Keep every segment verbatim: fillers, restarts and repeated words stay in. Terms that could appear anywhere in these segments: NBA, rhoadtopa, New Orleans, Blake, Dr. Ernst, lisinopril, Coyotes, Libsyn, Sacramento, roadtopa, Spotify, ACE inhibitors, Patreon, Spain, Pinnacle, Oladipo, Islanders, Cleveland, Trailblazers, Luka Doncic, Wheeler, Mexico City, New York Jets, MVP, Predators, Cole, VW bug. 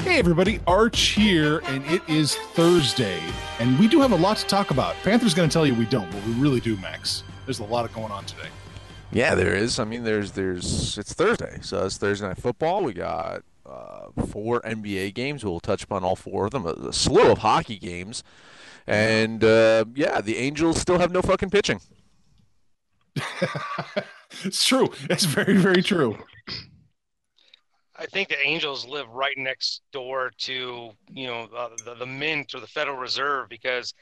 Hey everybody, Arch here, and it is Thursday, and we do have a lot to talk about. Panther's going to tell you we don't, but we really do, Max. There's a lot going on today. Yeah, there is. I mean, there's there's it's Thursday, so it's Thursday Night Football. We got uh, four N B A games. We'll touch upon all four of them. A, a slew of hockey games, and uh, yeah, the Angels still have no fucking pitching. It's true. It's very, very true. I think the Angels live right next door to, you know, uh, the, the Mint or the Federal Reserve, because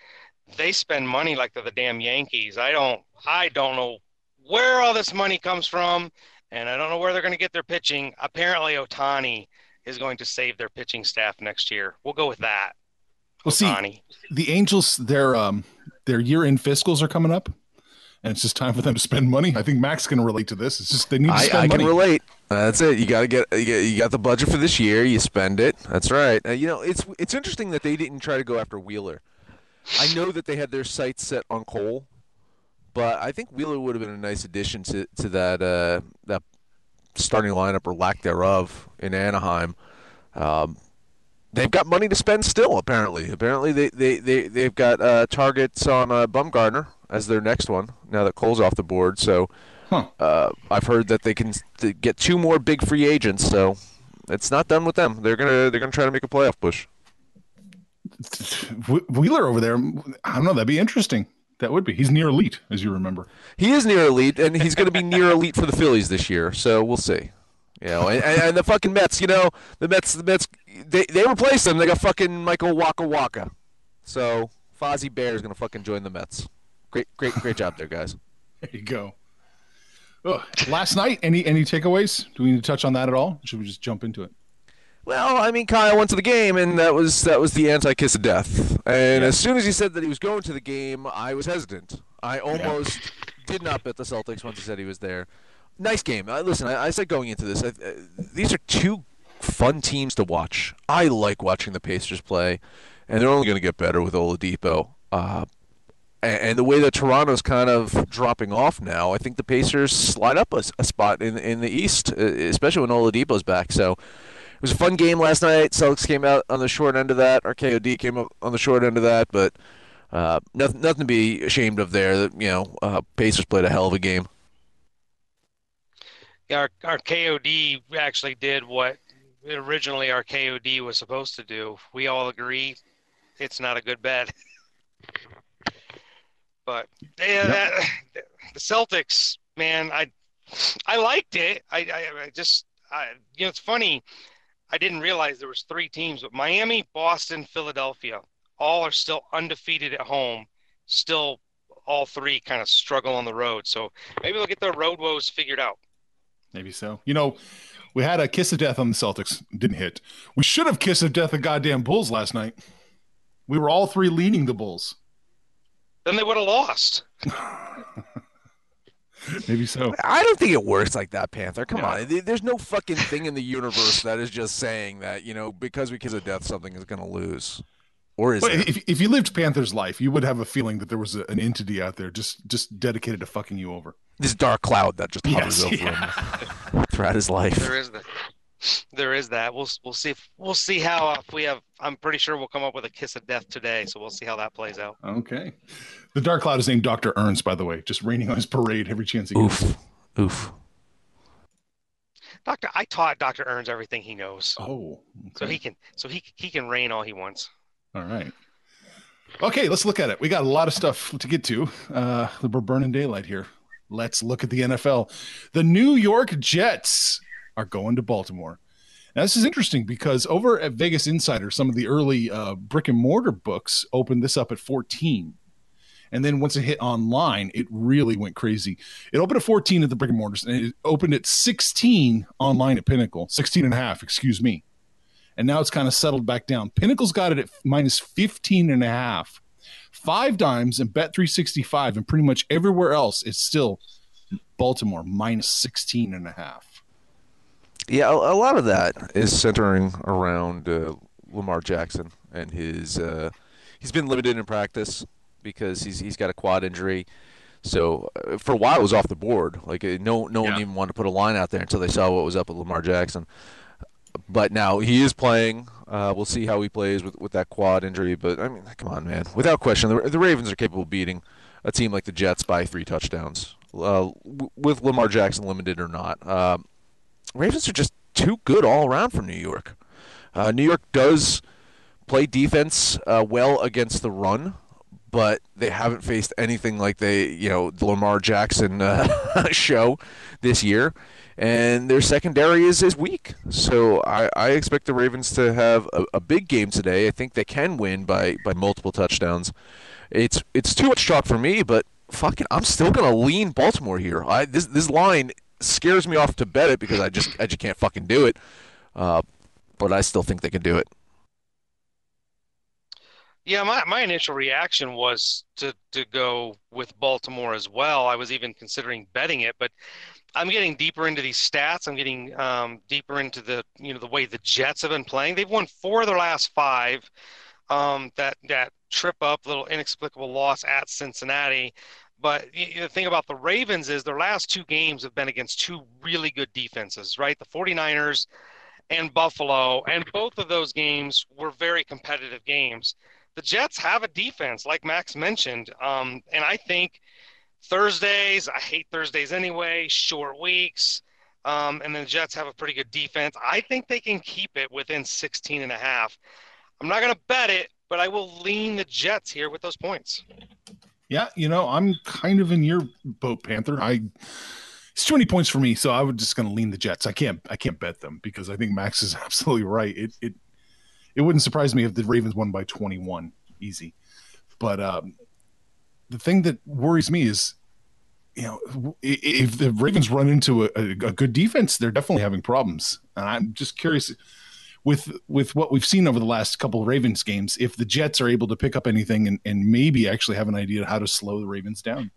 they spend money like they're the damn Yankees. I don't. I don't know where all this money comes from, and I don't know where they're going to get their pitching. Apparently, Ohtani is going to save their pitching staff next year. We'll go with that. Well, Ohtani. See, the Angels, their um, their year-end fiscals are coming up, and it's just time for them to spend money. I think Max can relate to this. It's just they need to spend I, I money. I can relate. That's it. You got to get you got the budget for this year. You spend it. That's right. Uh, you know, it's it's interesting that they didn't try to go after Wheeler. I know that they had their sights set on Cole, but I think Wheeler would have been a nice addition to to that uh, that starting lineup or lack thereof in Anaheim. Um, they've got money to spend still, apparently. Apparently, they they they they've got uh, targets on uh, Bumgarner as their next one now that Cole's off the board. So huh. uh, I've heard that they can th- get two more big free agents. So it's not done with them. They're gonna they're gonna try to make a playoff push. Wheeler over there, I don't know. That'd be interesting. That would be. He's near elite, as you remember. He is near elite, and he's going to be near elite for the Phillies this year. So we'll see. You know, and, and the fucking Mets. You know, the Mets. The Mets. They they replaced him. They got fucking Michael Waka Waka. So Fozzie Bear is going to fucking join the Mets. Great, great, great job there, guys. There you go. Ugh. Last night, any any takeaways? Do we need to touch on that at all? Or should we just jump into it? Well, I mean, Kyle went to the game, and that was that was the anti-kiss of death. And yeah. As soon as he said that he was going to the game, I was hesitant. I almost yeah. did not bet the Celtics once he said he was there. Nice game. Uh, listen, I, I said going into this, I, uh, these are two fun teams to watch. I like watching the Pacers play, and they're only going to get better with Oladipo. Uh, and, and the way that Toronto's kind of dropping off now, I think the Pacers slide up a, a spot in, in the East, especially when Oladipo's back. So... it was a fun game last night. Celtics came out on the short end of that. Our K O D came up on the short end of that, but uh, nothing, nothing to be ashamed of there. You know, uh, Pacers played a hell of a game. Yeah, our, our K O D actually did what originally our K O D was supposed to do. We all agree it's not a good bet. But yeah, that, the Celtics, man, I I liked it. I I, I just I, you know, it's funny. I didn't realize there was three teams, but Miami, Boston, Philadelphia, all are still undefeated at home. Still, all three kind of struggle on the road. So maybe they'll get their road woes figured out. Maybe so. You know, we had a kiss of death on the Celtics. Didn't hit. We should have kissed of death the goddamn Bulls last night. We were all three leaning the Bulls. Then they would have lost. Maybe so. I don't think it works like that, Panther. Come yeah. on. There's no fucking thing in the universe that is just saying that, you know, because we kiss a death, something is going to lose. Or is but if, if you lived Panther's life, you would have a feeling that there was a, an entity out there just just dedicated to fucking you over. This dark cloud that just hovers yes, over yeah. him throughout his life. There is that. There is that. We'll we'll see if we'll see how if we have. I'm pretty sure we'll come up with a kiss of death today, so we'll see how that plays out. Okay. The dark cloud is named Doctor Ernst, by the way, just raining on his parade every chance he gets. Oof, oof. Doctor, I taught Doctor Ernst everything he knows. Oh, okay. so he can so he he can rain all he wants. All right. Okay, let's look at it. We got a lot of stuff to get to. Uh, we're burning daylight here. Let's look at the N F L. The New York Jets are going to Baltimore. Now, this is interesting because over at Vegas Insider, some of the early uh, brick-and-mortar books opened this up at fourteen. And then once it hit online, it really went crazy. It opened at fourteen at the brick-and-mortars, and it opened at sixteen online at Pinnacle. sixteen and a half, excuse me. And now it's kind of settled back down. Pinnacle's got it at minus fifteen and a half. Five dimes and Bet three sixty-five, and pretty much everywhere else, it's still Baltimore minus sixteen and a half. Yeah, a, a lot of that is centering around uh, Lamar Jackson and his uh, he's been limited in practice because he's he's got a quad injury. So uh, for a while it was off the board. Like no no yeah. one even wanted to put a line out there until they saw what was up with Lamar Jackson. But now he is playing. Uh, we'll see how he plays with, with that quad injury. But, I mean, come on, man. Without question, the, the Ravens are capable of beating a team like the Jets by three touchdowns, uh, w- with Lamar Jackson limited or not. Uh, Ravens are just too good all around from New York. Uh, New York does play defense uh, well against the run, but they haven't faced anything like they, you know, the Lamar Jackson uh, show this year. And their secondary is, is weak. So I, I expect the Ravens to have a, a big game today. I think they can win by, by multiple touchdowns. It's it's too much chalk for me, but fucking I'm still going to lean Baltimore here. I this this line scares me off to bet it because I just I just can't fucking do it. Uh, but I still think they can do it. Yeah, my, my initial reaction was to, to go with Baltimore as well. I was even considering betting it, but I'm getting deeper into these stats. I'm getting um, deeper into the you know the way the Jets have been playing. They've won four of their last five. Um, that that trip up, little inexplicable loss at Cincinnati. But you know, the thing about the Ravens is their last two games have been against two really good defenses, right? The 49ers and Buffalo, and both of those games were very competitive games. The Jets have a defense, like Max mentioned, um, and I think Thursdays, I hate Thursdays anyway, short weeks, um, and the Jets have a pretty good defense. I think they can keep it within sixteen and a half. I'm not going to bet it, but I will lean the Jets here with those points. Yeah, you know, I'm kind of in your boat, Panther. I It's too many points for me, so I was just going to lean the Jets. I can't I can't bet them because I think Max is absolutely right. It it. It wouldn't surprise me if the Ravens won by twenty-one, easy. But um, the thing that worries me is, you know, if the Ravens run into a, a good defense, they're definitely having problems. And I'm just curious, with with what we've seen over the last couple of Ravens games, if the Jets are able to pick up anything and, and maybe actually have an idea how to slow the Ravens down.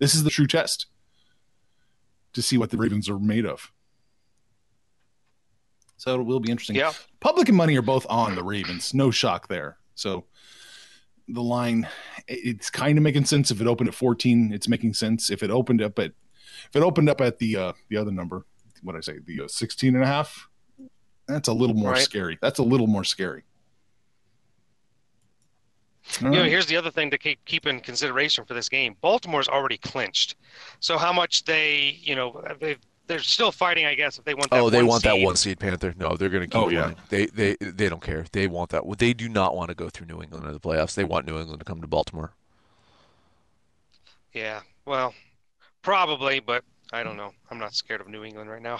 This is the true test to see what the Ravens are made of. So it will be interesting. Yeah. Public and money are both on the Ravens. No shock there. So the line, it's kind of making sense. If it opened at fourteen, it's making sense. If it opened up at, if it opened up at the uh, the other number, what I say, the uh, sixteen and a half, that's a little more right. scary. That's a little more scary. All you right. know, here's the other thing to keep, keep in consideration for this game. Baltimore's already clinched. So how much they, you know, they've, they're still fighting, I guess, if they want that one seed. Oh, they want that one seed, Panther. No, they're going to keep winning. They, they, they don't care. They want that. They do not want to go through New England in the playoffs. They want New England to come to Baltimore. Yeah, well, probably, but I don't know. I'm not scared of New England right now.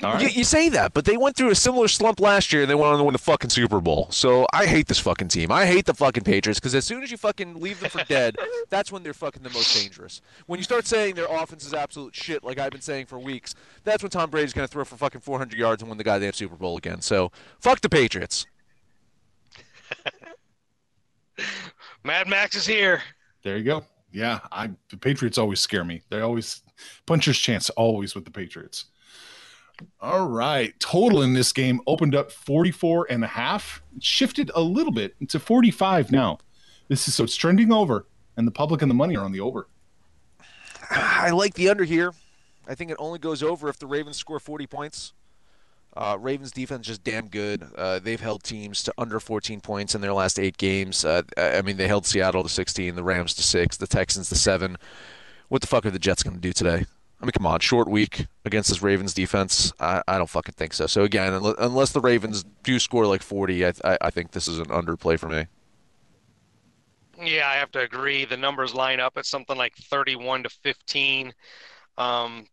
All right. You, you say that, but they went through a similar slump last year and they went on to win the fucking Super Bowl. So I hate this fucking team. I hate the fucking Patriots because as soon as you fucking leave them for dead, that's when they're fucking the most dangerous. When you start saying their offense is absolute shit like I've been saying for weeks, that's when Tom Brady's going to throw for fucking four hundred yards and win the goddamn Super Bowl again. So fuck the Patriots. Mad Max is here. There you go. Yeah, I the Patriots always scare me. They always – puncher's chance always with the Patriots. All right. Total in this game opened up forty-four and a half, shifted a little bit to forty-five now. This is so it's trending over, and the public and the money are on the over. I like the under here. I think it only goes over if the Ravens score forty points. Uh, Ravens defense just damn good. Uh, they've held teams to under fourteen points in their last eight games. Uh, I mean, they held Seattle to sixteen, the Rams to six, the Texans to seven. What the fuck are the Jets going to do today? I mean, come on, short week against this Ravens defense. I, I don't fucking think so. So again, unless the Ravens do score like forty, I I, I think this is an underplay for me. Yeah, I have to agree. The numbers line up at something like thirty-one to fifteen. Um,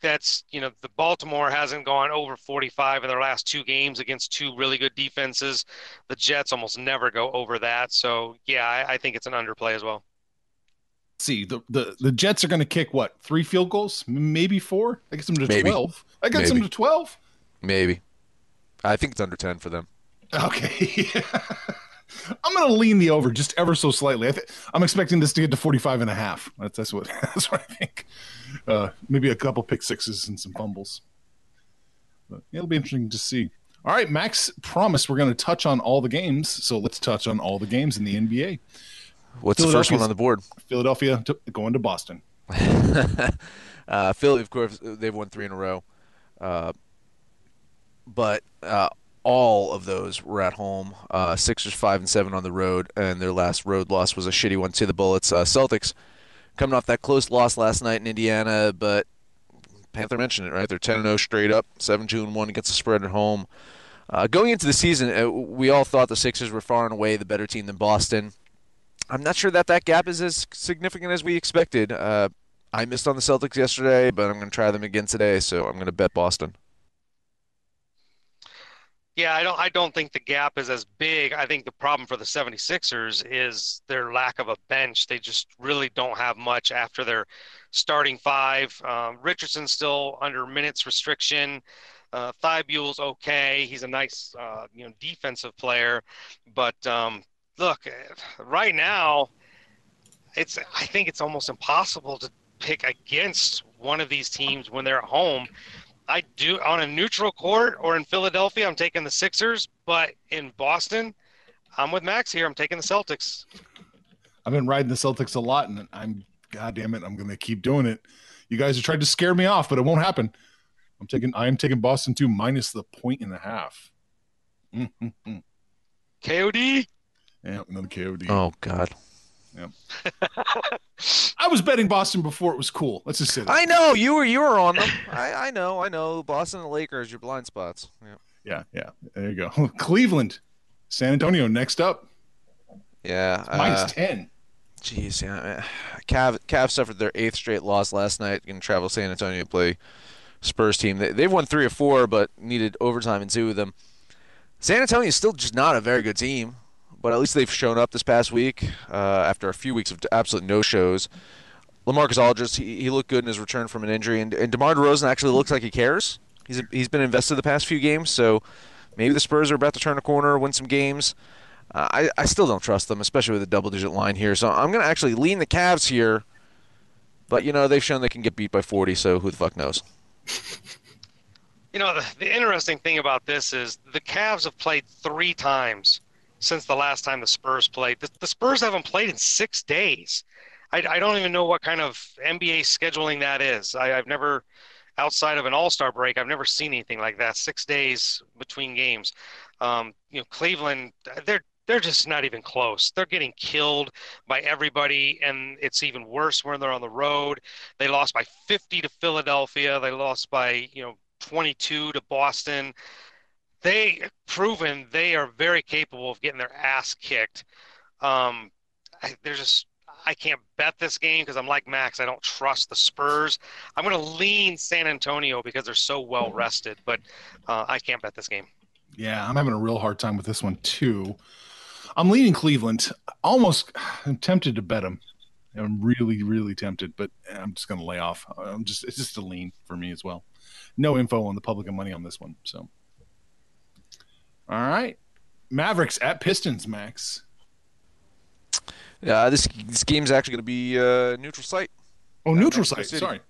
that's, you know, the Baltimore hasn't gone over forty-five in their last two games against two really good defenses. The Jets almost never go over that. So, yeah, I, I think it's an underplay as well. See, the, the, the Jets are going to kick, what, three field goals? Maybe four? I guess them to maybe. twelve. I guess them to twelve. Maybe. I think it's under ten for them. Okay. I'm going to lean the over just ever so slightly. I th- I'm expecting this to get to forty-five and a half. That's, that's, what, that's what I think. Uh, maybe a couple pick sixes and some fumbles. But it'll be interesting to see. All right, Max promised we're going to touch on all the games, so let's touch on all the games in the N B A. What's the first one on the board? Philadelphia to, going to Boston. uh, Philly, of course, they've won three in a row. Uh, but uh, all of those were at home. Uh, Sixers five and seven on the road, and their last road loss was a shitty one to the Bullets. Uh, Celtics coming off that close loss last night in Indiana, but Panther mentioned it, right? They're ten and oh straight up, seven two and one against the spread at home. Uh, going into the season, uh, we all thought the Sixers were far and away the better team than Boston. I'm not sure that that gap is as significant as we expected. Uh, I missed on the Celtics yesterday, but I'm going to try them again today, so I'm going to bet Boston. Yeah, I don't I don't think the gap is as big. I think the problem for the 76ers is their lack of a bench. They just really don't have much after their starting five. Um, Richardson's still under minutes restriction. Uh, Thibule's okay. He's a nice uh, you know, defensive player. But, um, look, right now, it's I think it's almost impossible to pick against one of these teams when they're at home. I do on a neutral court or in Philadelphia, I'm taking the Sixers, but in Boston, I'm with Max here. I'm taking the Celtics. I've been riding the Celtics a lot, and I'm goddamn it, I'm going to keep doing it. You guys have tried to scare me off, but it won't happen. I'm taking I am taking Boston too, minus the point and a half. Mm-hmm-hmm. K O D? Yeah, another K O D. Oh God. Yeah. I was betting Boston before it was cool. Let's just say that. I know you were you were on them. I, I know, I know. Boston and Lakers, your blind spots. Yeah, yeah, yeah. There you go. Cleveland, San Antonio next up. Yeah, uh, minus ten. Jeez, yeah. Cav Cavs suffered their eighth straight loss last night. Going to travel to San Antonio to play Spurs team. They they've won three or four, but needed overtime in two of them. San Antonio is still just not a very good team. But at least they've shown up this past week uh, after a few weeks of absolute no-shows. LaMarcus Aldridge, he, he looked good in his return from an injury. And, and DeMar DeRozan actually looks like he cares. He's He's been invested the past few games, so maybe the Spurs are about to turn a corner, win some games. Uh, I, I still don't trust them, especially with a double-digit line here. So I'm going to actually lean the Cavs here. But, you know, they've shown they can get beat by forty, so who the fuck knows? You know, the, the interesting thing about this is the Cavs have played three times since the last time the Spurs played. The, the Spurs haven't played in six days. I, I don't even know what kind of N B A scheduling that is. I, I've never, outside of an all-star break, I've never seen anything like that, six days between games. Um, you know, Cleveland, they're they're just not even close. They're getting killed by everybody, and it's even worse when they're on the road. They lost by fifty to Philadelphia. They lost by, you know, twenty-two to Boston. They proven they are very capable of getting their ass kicked. Um, I, they're just I can't bet this game because I'm like Max. I don't trust the Spurs. I'm going to lean San Antonio because they're so well rested, but uh, I can't bet this game. Yeah, I'm having a real hard time with this one too. I'm leaning Cleveland. Almost, I'm tempted to bet them. I'm really, really tempted, but I'm just going to lay off. I'm just it's just a lean for me as well. No info on the public and money on this one, so. All right, Mavericks at Pistons, Max. Yeah, uh, this this game's actually going to be uh, neutral site. Oh, neutral site. Sorry.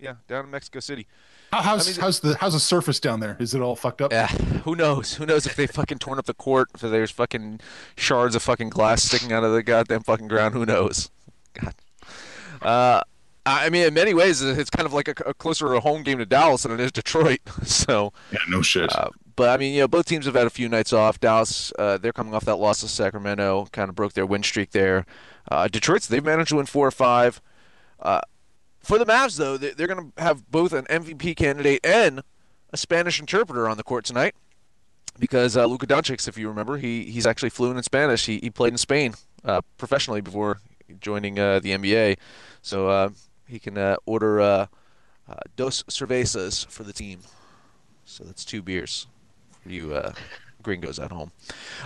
Yeah, down in Mexico City. How, how's I mean, how's the how's the surface down there? Is it all fucked up? Yeah, who knows? Who knows if they fucking torn up the court? If there's fucking shards of fucking glass sticking out of the goddamn fucking ground? Who knows? God. Uh, I mean, in many ways, it's kind of like a, a closer a home game to Dallas than it is Detroit. So yeah, no shit. Uh, but I mean, you know, both teams have had a few nights off. Dallas, uh, they're coming off that loss to Sacramento, kind of broke their win streak there. Uh, Detroit's they've managed to win four or five. Uh, for the Mavs, though, they're going to have both an M V P candidate and a Spanish interpreter on the court tonight, because uh, Luka Doncic, if you remember, he he's actually fluent in Spanish. He he played in Spain uh, professionally before joining uh, the N B A, so uh, he can uh, order uh, uh, dos cervezas for the team. So that's two beers for you uh, gringos at home.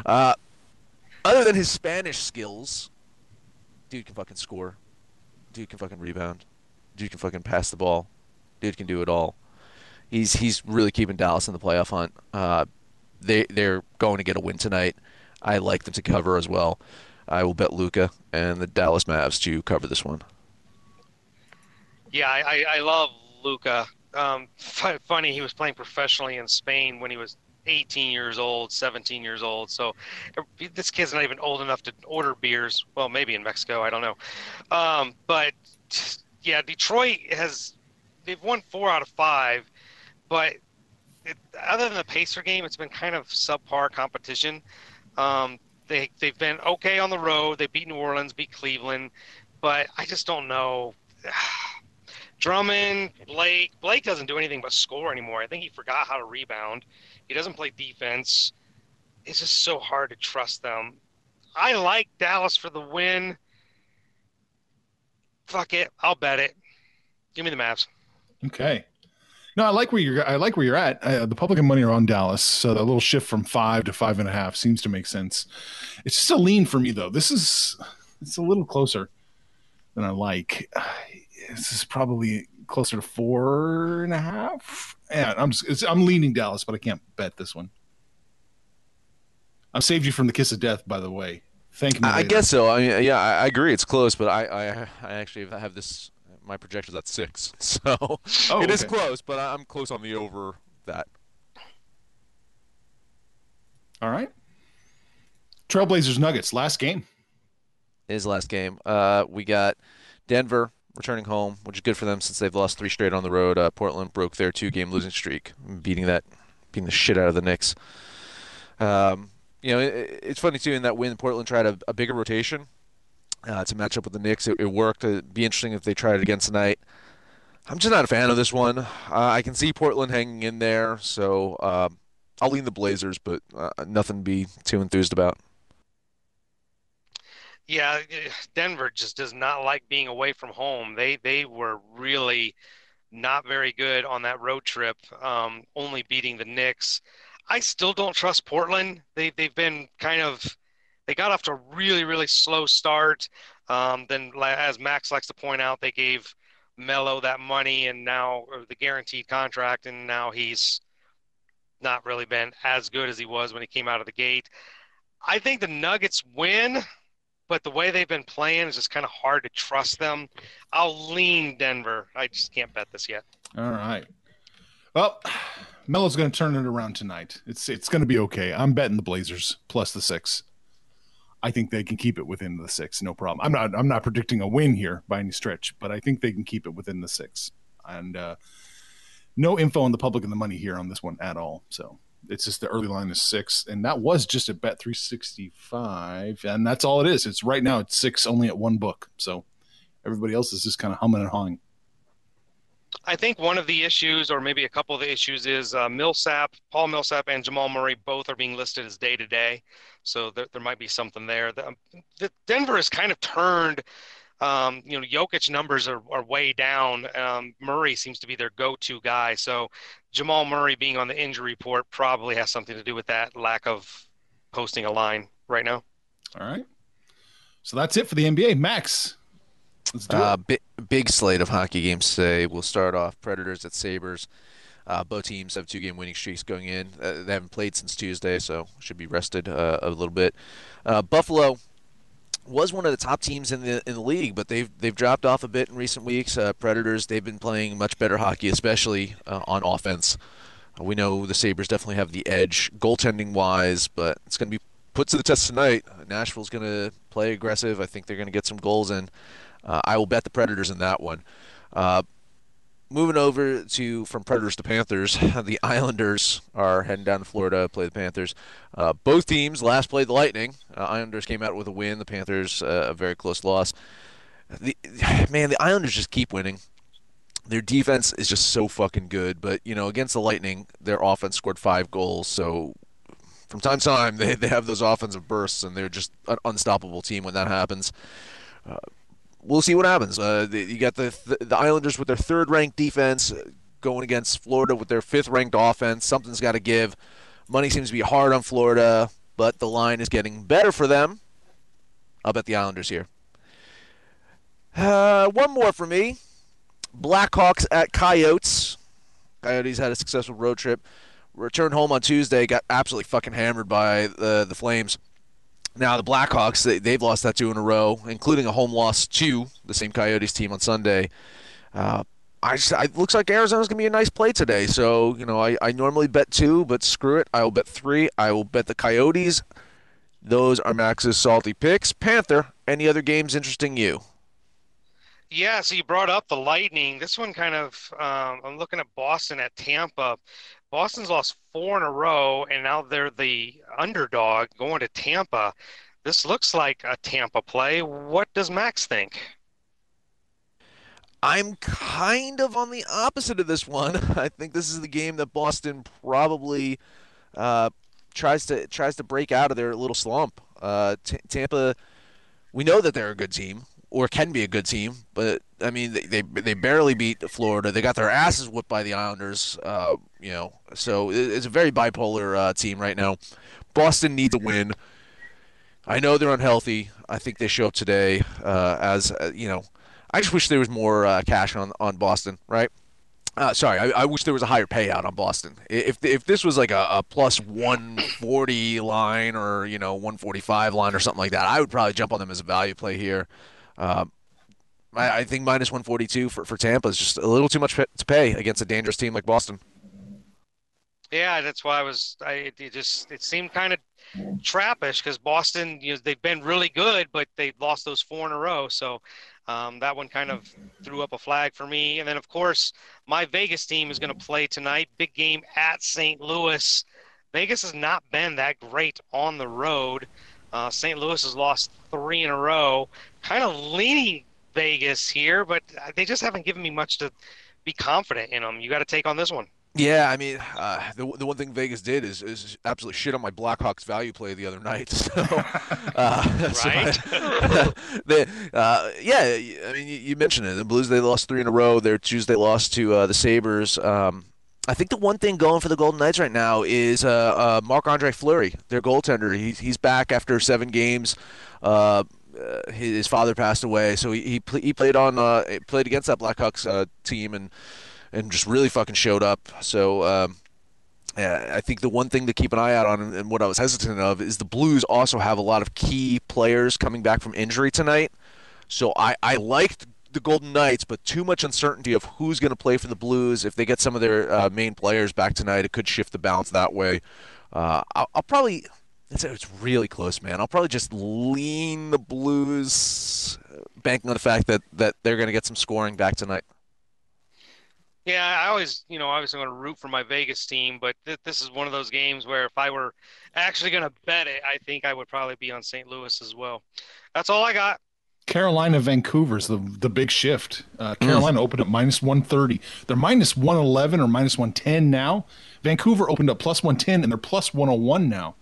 Uh, other than his Spanish skills, dude can fucking score. Dude can fucking rebound. Dude can fucking pass the ball. Dude can do it all. He's he's really keeping Dallas in the playoff hunt. Uh, they they're going to get a win tonight. I like them to cover as well. I will bet Luka and the Dallas Mavs to cover this one. Yeah, I, I love Luka. Um, f- funny, he was playing professionally in Spain when he was eighteen years old, seventeen years old. So this kid's not even old enough to order beers. Well, maybe in Mexico, I don't know. Um, but yeah, Detroit has they've won four out of five, but it, other than the Pacer game, it's been kind of subpar competition. Um, They, they've been okay on the road. They beat New Orleans, beat Cleveland. But I just don't know. Drummond, Blake. Blake doesn't do anything but score anymore. I think he forgot how to rebound. He doesn't play defense. It's just so hard to trust them. I like Dallas for the win. Fuck it. I'll bet it. Give me the Mavs. Okay. No, I like where you're. I like where you're at. Uh, the public and money are on Dallas, so the little shift from five to five and a half seems to make sense. It's just a lean for me, though. This is it's a little closer than I like. This is probably closer to four and a half. Yeah, I'm just, it's, I'm leaning Dallas, but I can't bet this one. I've saved you from the kiss of death, by the way. Thank me. I later. guess so. I mean, yeah, I agree. It's close, but I, I, I actually have this. My projection's at six, so oh, it okay. is close, but I'm close on the over that. All right. Trailblazers Nuggets, last game. It is last game. Uh, we got Denver returning home, which is good for them since they've lost three straight on the road. Uh, Portland broke their two-game losing streak, beating that, beating the shit out of the Knicks. Um, you know, it, it's funny, too, in that win, Portland tried a, a bigger rotation. Uh, to match up with the Knicks, it, it worked. It'd be interesting if they tried it again tonight. I'm just not a fan of this one. Uh, I can see Portland hanging in there, so uh, I'll lean the Blazers, but uh, nothing to be too enthused about. Yeah, Denver just does not like being away from home. They they were really not very good on that road trip, um, only beating the Knicks. I still don't trust Portland. They they've been kind of. They got off to a really, really slow start. Um, then, as Max likes to point out, they gave Melo that money and now or the guaranteed contract, and now he's not really been as good as he was when he came out of the gate. I think the Nuggets win, but the way they've been playing is just kind of hard to trust them. I'll lean Denver. I just can't bet this yet. All right. Well, Melo's going to turn it around tonight. It's it's going to be okay. I'm betting the Blazers plus the six. I think they can keep it within the six, no problem. I'm not I'm not predicting a win here by any stretch, but I think they can keep it within the six. And uh, no info on the public and the money here on this one at all. So it's just the early line is six, and that was just at Bet three sixty-five, and that's all it is. It's right now it's six only at one book. So everybody else is just kind of humming and hawing. I think one of the issues, or maybe a couple of the issues, is uh, Millsap, Paul Millsap and Jamal Murray both are being listed as day-to-day, so there, there might be something there. The, the Denver has kind of turned, um, you know, Jokic numbers are, are way down. Um, Murray seems to be their go-to guy, so Jamal Murray being on the injury report probably has something to do with that lack of posting a line right now. All right. So that's it for the N B A. Max. Let's do uh, big, big slate of hockey games today. We'll start off Predators at Sabres. Uh, both teams have two-game winning streaks going in. Uh, they haven't played since Tuesday, so should be rested uh, a little bit. Uh, Buffalo was one of the top teams in the in the league, but they've they've dropped off a bit in recent weeks. Uh, Predators, they've been playing much better hockey, especially uh, on offense. Uh, we know the Sabres definitely have the edge goaltending-wise, but it's going to be put to the test tonight. Uh, Nashville's going to play aggressive. I think they're going to get some goals in. Uh, I will bet the Predators in that one. Uh, moving over to from Predators to Panthers, the Islanders are heading down to Florida to play the Panthers. Uh, both teams last played the Lightning. Uh, Islanders came out with a win. The Panthers, uh, a very close loss. The, man, the Islanders just keep winning. Their defense is just so fucking good. But, you know, against the Lightning, their offense scored five goals. So from time to time, they, they have those offensive bursts, and they're just an unstoppable team when that happens. Uh, We'll see what happens. Uh, the, you got the th- the Islanders with their third-ranked defense going against Florida with their fifth-ranked offense. Something's got to give. Money seems to be hard on Florida, but the line is getting better for them. I'll bet the Islanders here. Uh, one more for me. Blackhawks at Coyotes. Coyotes had a successful road trip. Returned home on Tuesday. Got absolutely fucking hammered by the, the Flames. Now, the Blackhawks, they, they've lost that two in a row, including a home loss to the same Coyotes team on Sunday. Uh, I, just, I looks like Arizona's going to be a nice play today. So, you know, I, I normally bet two, but screw it. I will bet three. I will bet the Coyotes. Those are Max's salty picks. Panther, any other games interesting you? Yeah, so you brought up the Lightning. This one kind of um, – I'm looking at Boston at Tampa. Boston's lost four in a row, and now they're the underdog going to Tampa. This looks like a Tampa play. What does Max think? I'm kind of on the opposite of this one. I think this is the game that Boston probably uh, tries to tries to break out of their little slump. Uh, t- Tampa, we know that they're a good team. Or can be a good team, but I mean they they, they barely beat Florida. They got their asses whipped by the Islanders, uh, you know. So it's a very bipolar uh, team right now. Boston needs a win. I know they're unhealthy. I think they show up today uh, as uh, you know. I just wish there was more uh, cash on on Boston, right? Uh, sorry, I, I wish there was a higher payout on Boston. If if this was like a, a plus one forty line or you know one forty-five line or something like that, I would probably jump on them as a value play here. Uh, I, I think minus one forty-two for, for Tampa is just a little too much p- to pay against a dangerous team like Boston. Yeah, that's why I was. I it just it seemed kind of trappish because Boston, you know, they've been really good, but they've lost those four in a row. So um, that one kind of threw up a flag for me. And then of course, my Vegas team is going to play tonight. Big game at Saint Louis. Vegas has not been that great on the road. Uh, Saint Louis has lost three in a row. Kind of leaning Vegas here, but they just haven't given me much to be confident in them. You got to take on this one. Yeah, I mean, uh, the the one thing Vegas did is, is absolutely shit on my Blackhawks value play the other night. So, uh, right? So I, they, uh, yeah, I mean, you, you mentioned it. The Blues, they lost three in a row. Their Tuesday loss to uh, the Sabres. Um, I think the one thing going for the Golden Knights right now is uh, uh, Marc-Andre Fleury, their goaltender. He's, he's back after seven games. Uh, Uh, his father passed away, so he he, pl- he played on uh, played against that Blackhawks uh, team and and just really fucking showed up. So um, yeah, I think the one thing to keep an eye out on, and, and what I was hesitant of, is the Blues also have a lot of key players coming back from injury tonight. So I I liked the Golden Knights, but too much uncertainty of who's going to play for the Blues. If they get some of their uh, main players back tonight, it could shift the balance that way. Uh, I'll, I'll probably. It's, it's really close, man. I'll probably just lean the Blues, banking on the fact that, that they're going to get some scoring back tonight. Yeah, I always, you know, obviously I'm going to root for my Vegas team, but th- this is one of those games where if I were actually going to bet it, I think I would probably be on Saint Louis as well. That's all I got. Carolina, Vancouver's the the big shift. Uh, Carolina mm. opened up minus one thirty. They're minus one eleven or minus one ten now. Vancouver opened up plus one ten, and they're plus one oh one now.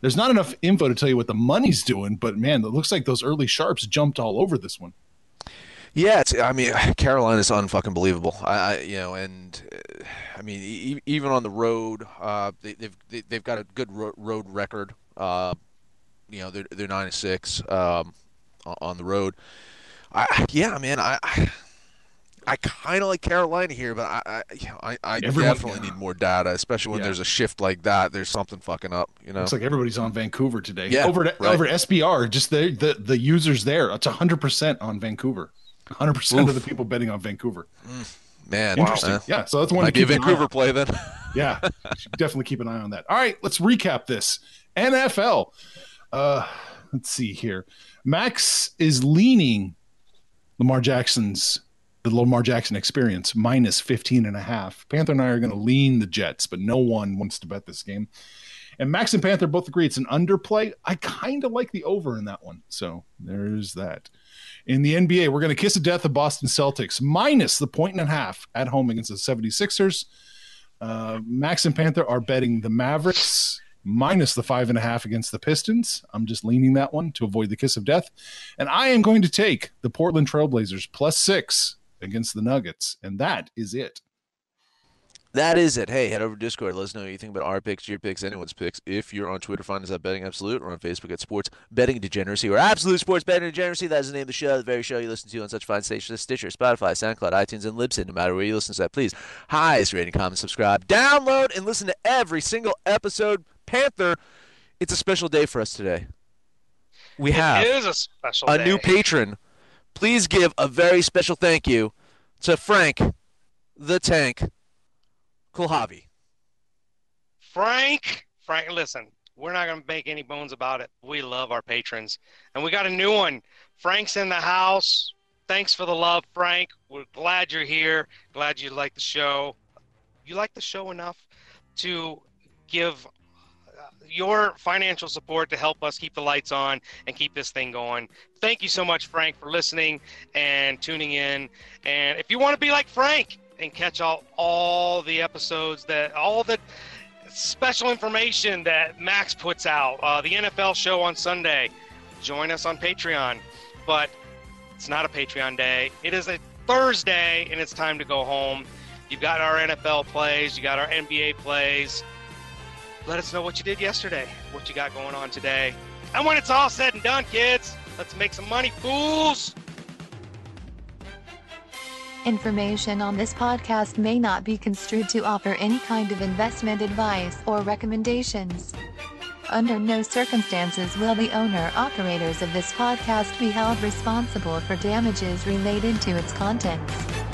There's not enough info to tell you what the money's doing, but, man, it looks like those early sharps jumped all over this one. Yeah, it's, I mean, Carolina's unfucking believable. I, I, you know, and, uh, I mean, e- even on the road, uh, they, they've they, they've got a good ro- road record. Uh, you know, they're they're nine and six um, on the road. I, yeah, man, I I kind of like Carolina here, but I I, you know, I, I definitely need more data, especially when yeah. there's a shift like that. There's something fucking up, you know. It's like everybody's on Vancouver today. Yeah, over to, right. over S B R, just the, the the users there. It's one hundred percent on Vancouver. one hundred percent Oof. Of the people betting on Vancouver. Mm, man, interesting. Wow. Yeah, so that's one. Might to be a Vancouver play then. Yeah, definitely keep an eye on that. All right, let's recap this N F L. Uh, let's see here. Max is leaning Lamar Jackson's. The Lamar Jackson experience, minus fifteen and a half. Panther and I are going to lean the Jets, but no one wants to bet this game. And Max and Panther both agree it's an underplay. I kind of like the over in that one. So there's that. In the N B A, we're going to kiss the death of Boston Celtics, minus the point and a half at home against the seventy-sixers. Uh, Max and Panther are betting the Mavericks, minus the five and a half against the Pistons. I'm just leaning that one to avoid the kiss of death. And I am going to take the Portland Trailblazers, plus six. Against the Nuggets, and that is it. That is it. Hey, head over to Discord. Let us know what you think about our picks, your picks, anyone's picks. If you're on Twitter, find us at Betting Absolute, or on Facebook at Sports Betting Degeneracy, or Absolute Sports Betting Degeneracy. That is the name of the show, the very show you listen to on such fine stations as Stitcher, Spotify, SoundCloud, iTunes, and Libsyn. No matter where you listen to that, please, highest rating, comment, subscribe, download, and listen to every single episode. Panther, it's a special day for us today. We it have is a, special a day. New patron. Please give a very special thank you to Frank the Tank Kulhavi. Frank, Frank, listen, we're not going to make any bones about it. We love our patrons. And we got a new one. Frank's in the house. Thanks for the love, Frank. We're glad you're here. Glad you like the show. You like the show enough to give your financial support to help us keep the lights on and keep this thing going. Thank you so much, Frank, for listening and tuning in. And if you want to be like Frank and catch all, all the episodes, that all the special information that Max puts out, uh, the N F L show on Sunday, join us on Patreon. But it's not a Patreon day. It is a Thursday, and it's time to go home. You've got our N F L plays. You got our N B A plays. Let us know what you did yesterday, what you got going on today. And when it's all said and done, kids, let's make some money, fools! Information on this podcast may not be construed to offer any kind of investment advice or recommendations. Under no circumstances will the owner-operators of this podcast be held responsible for damages related to its contents.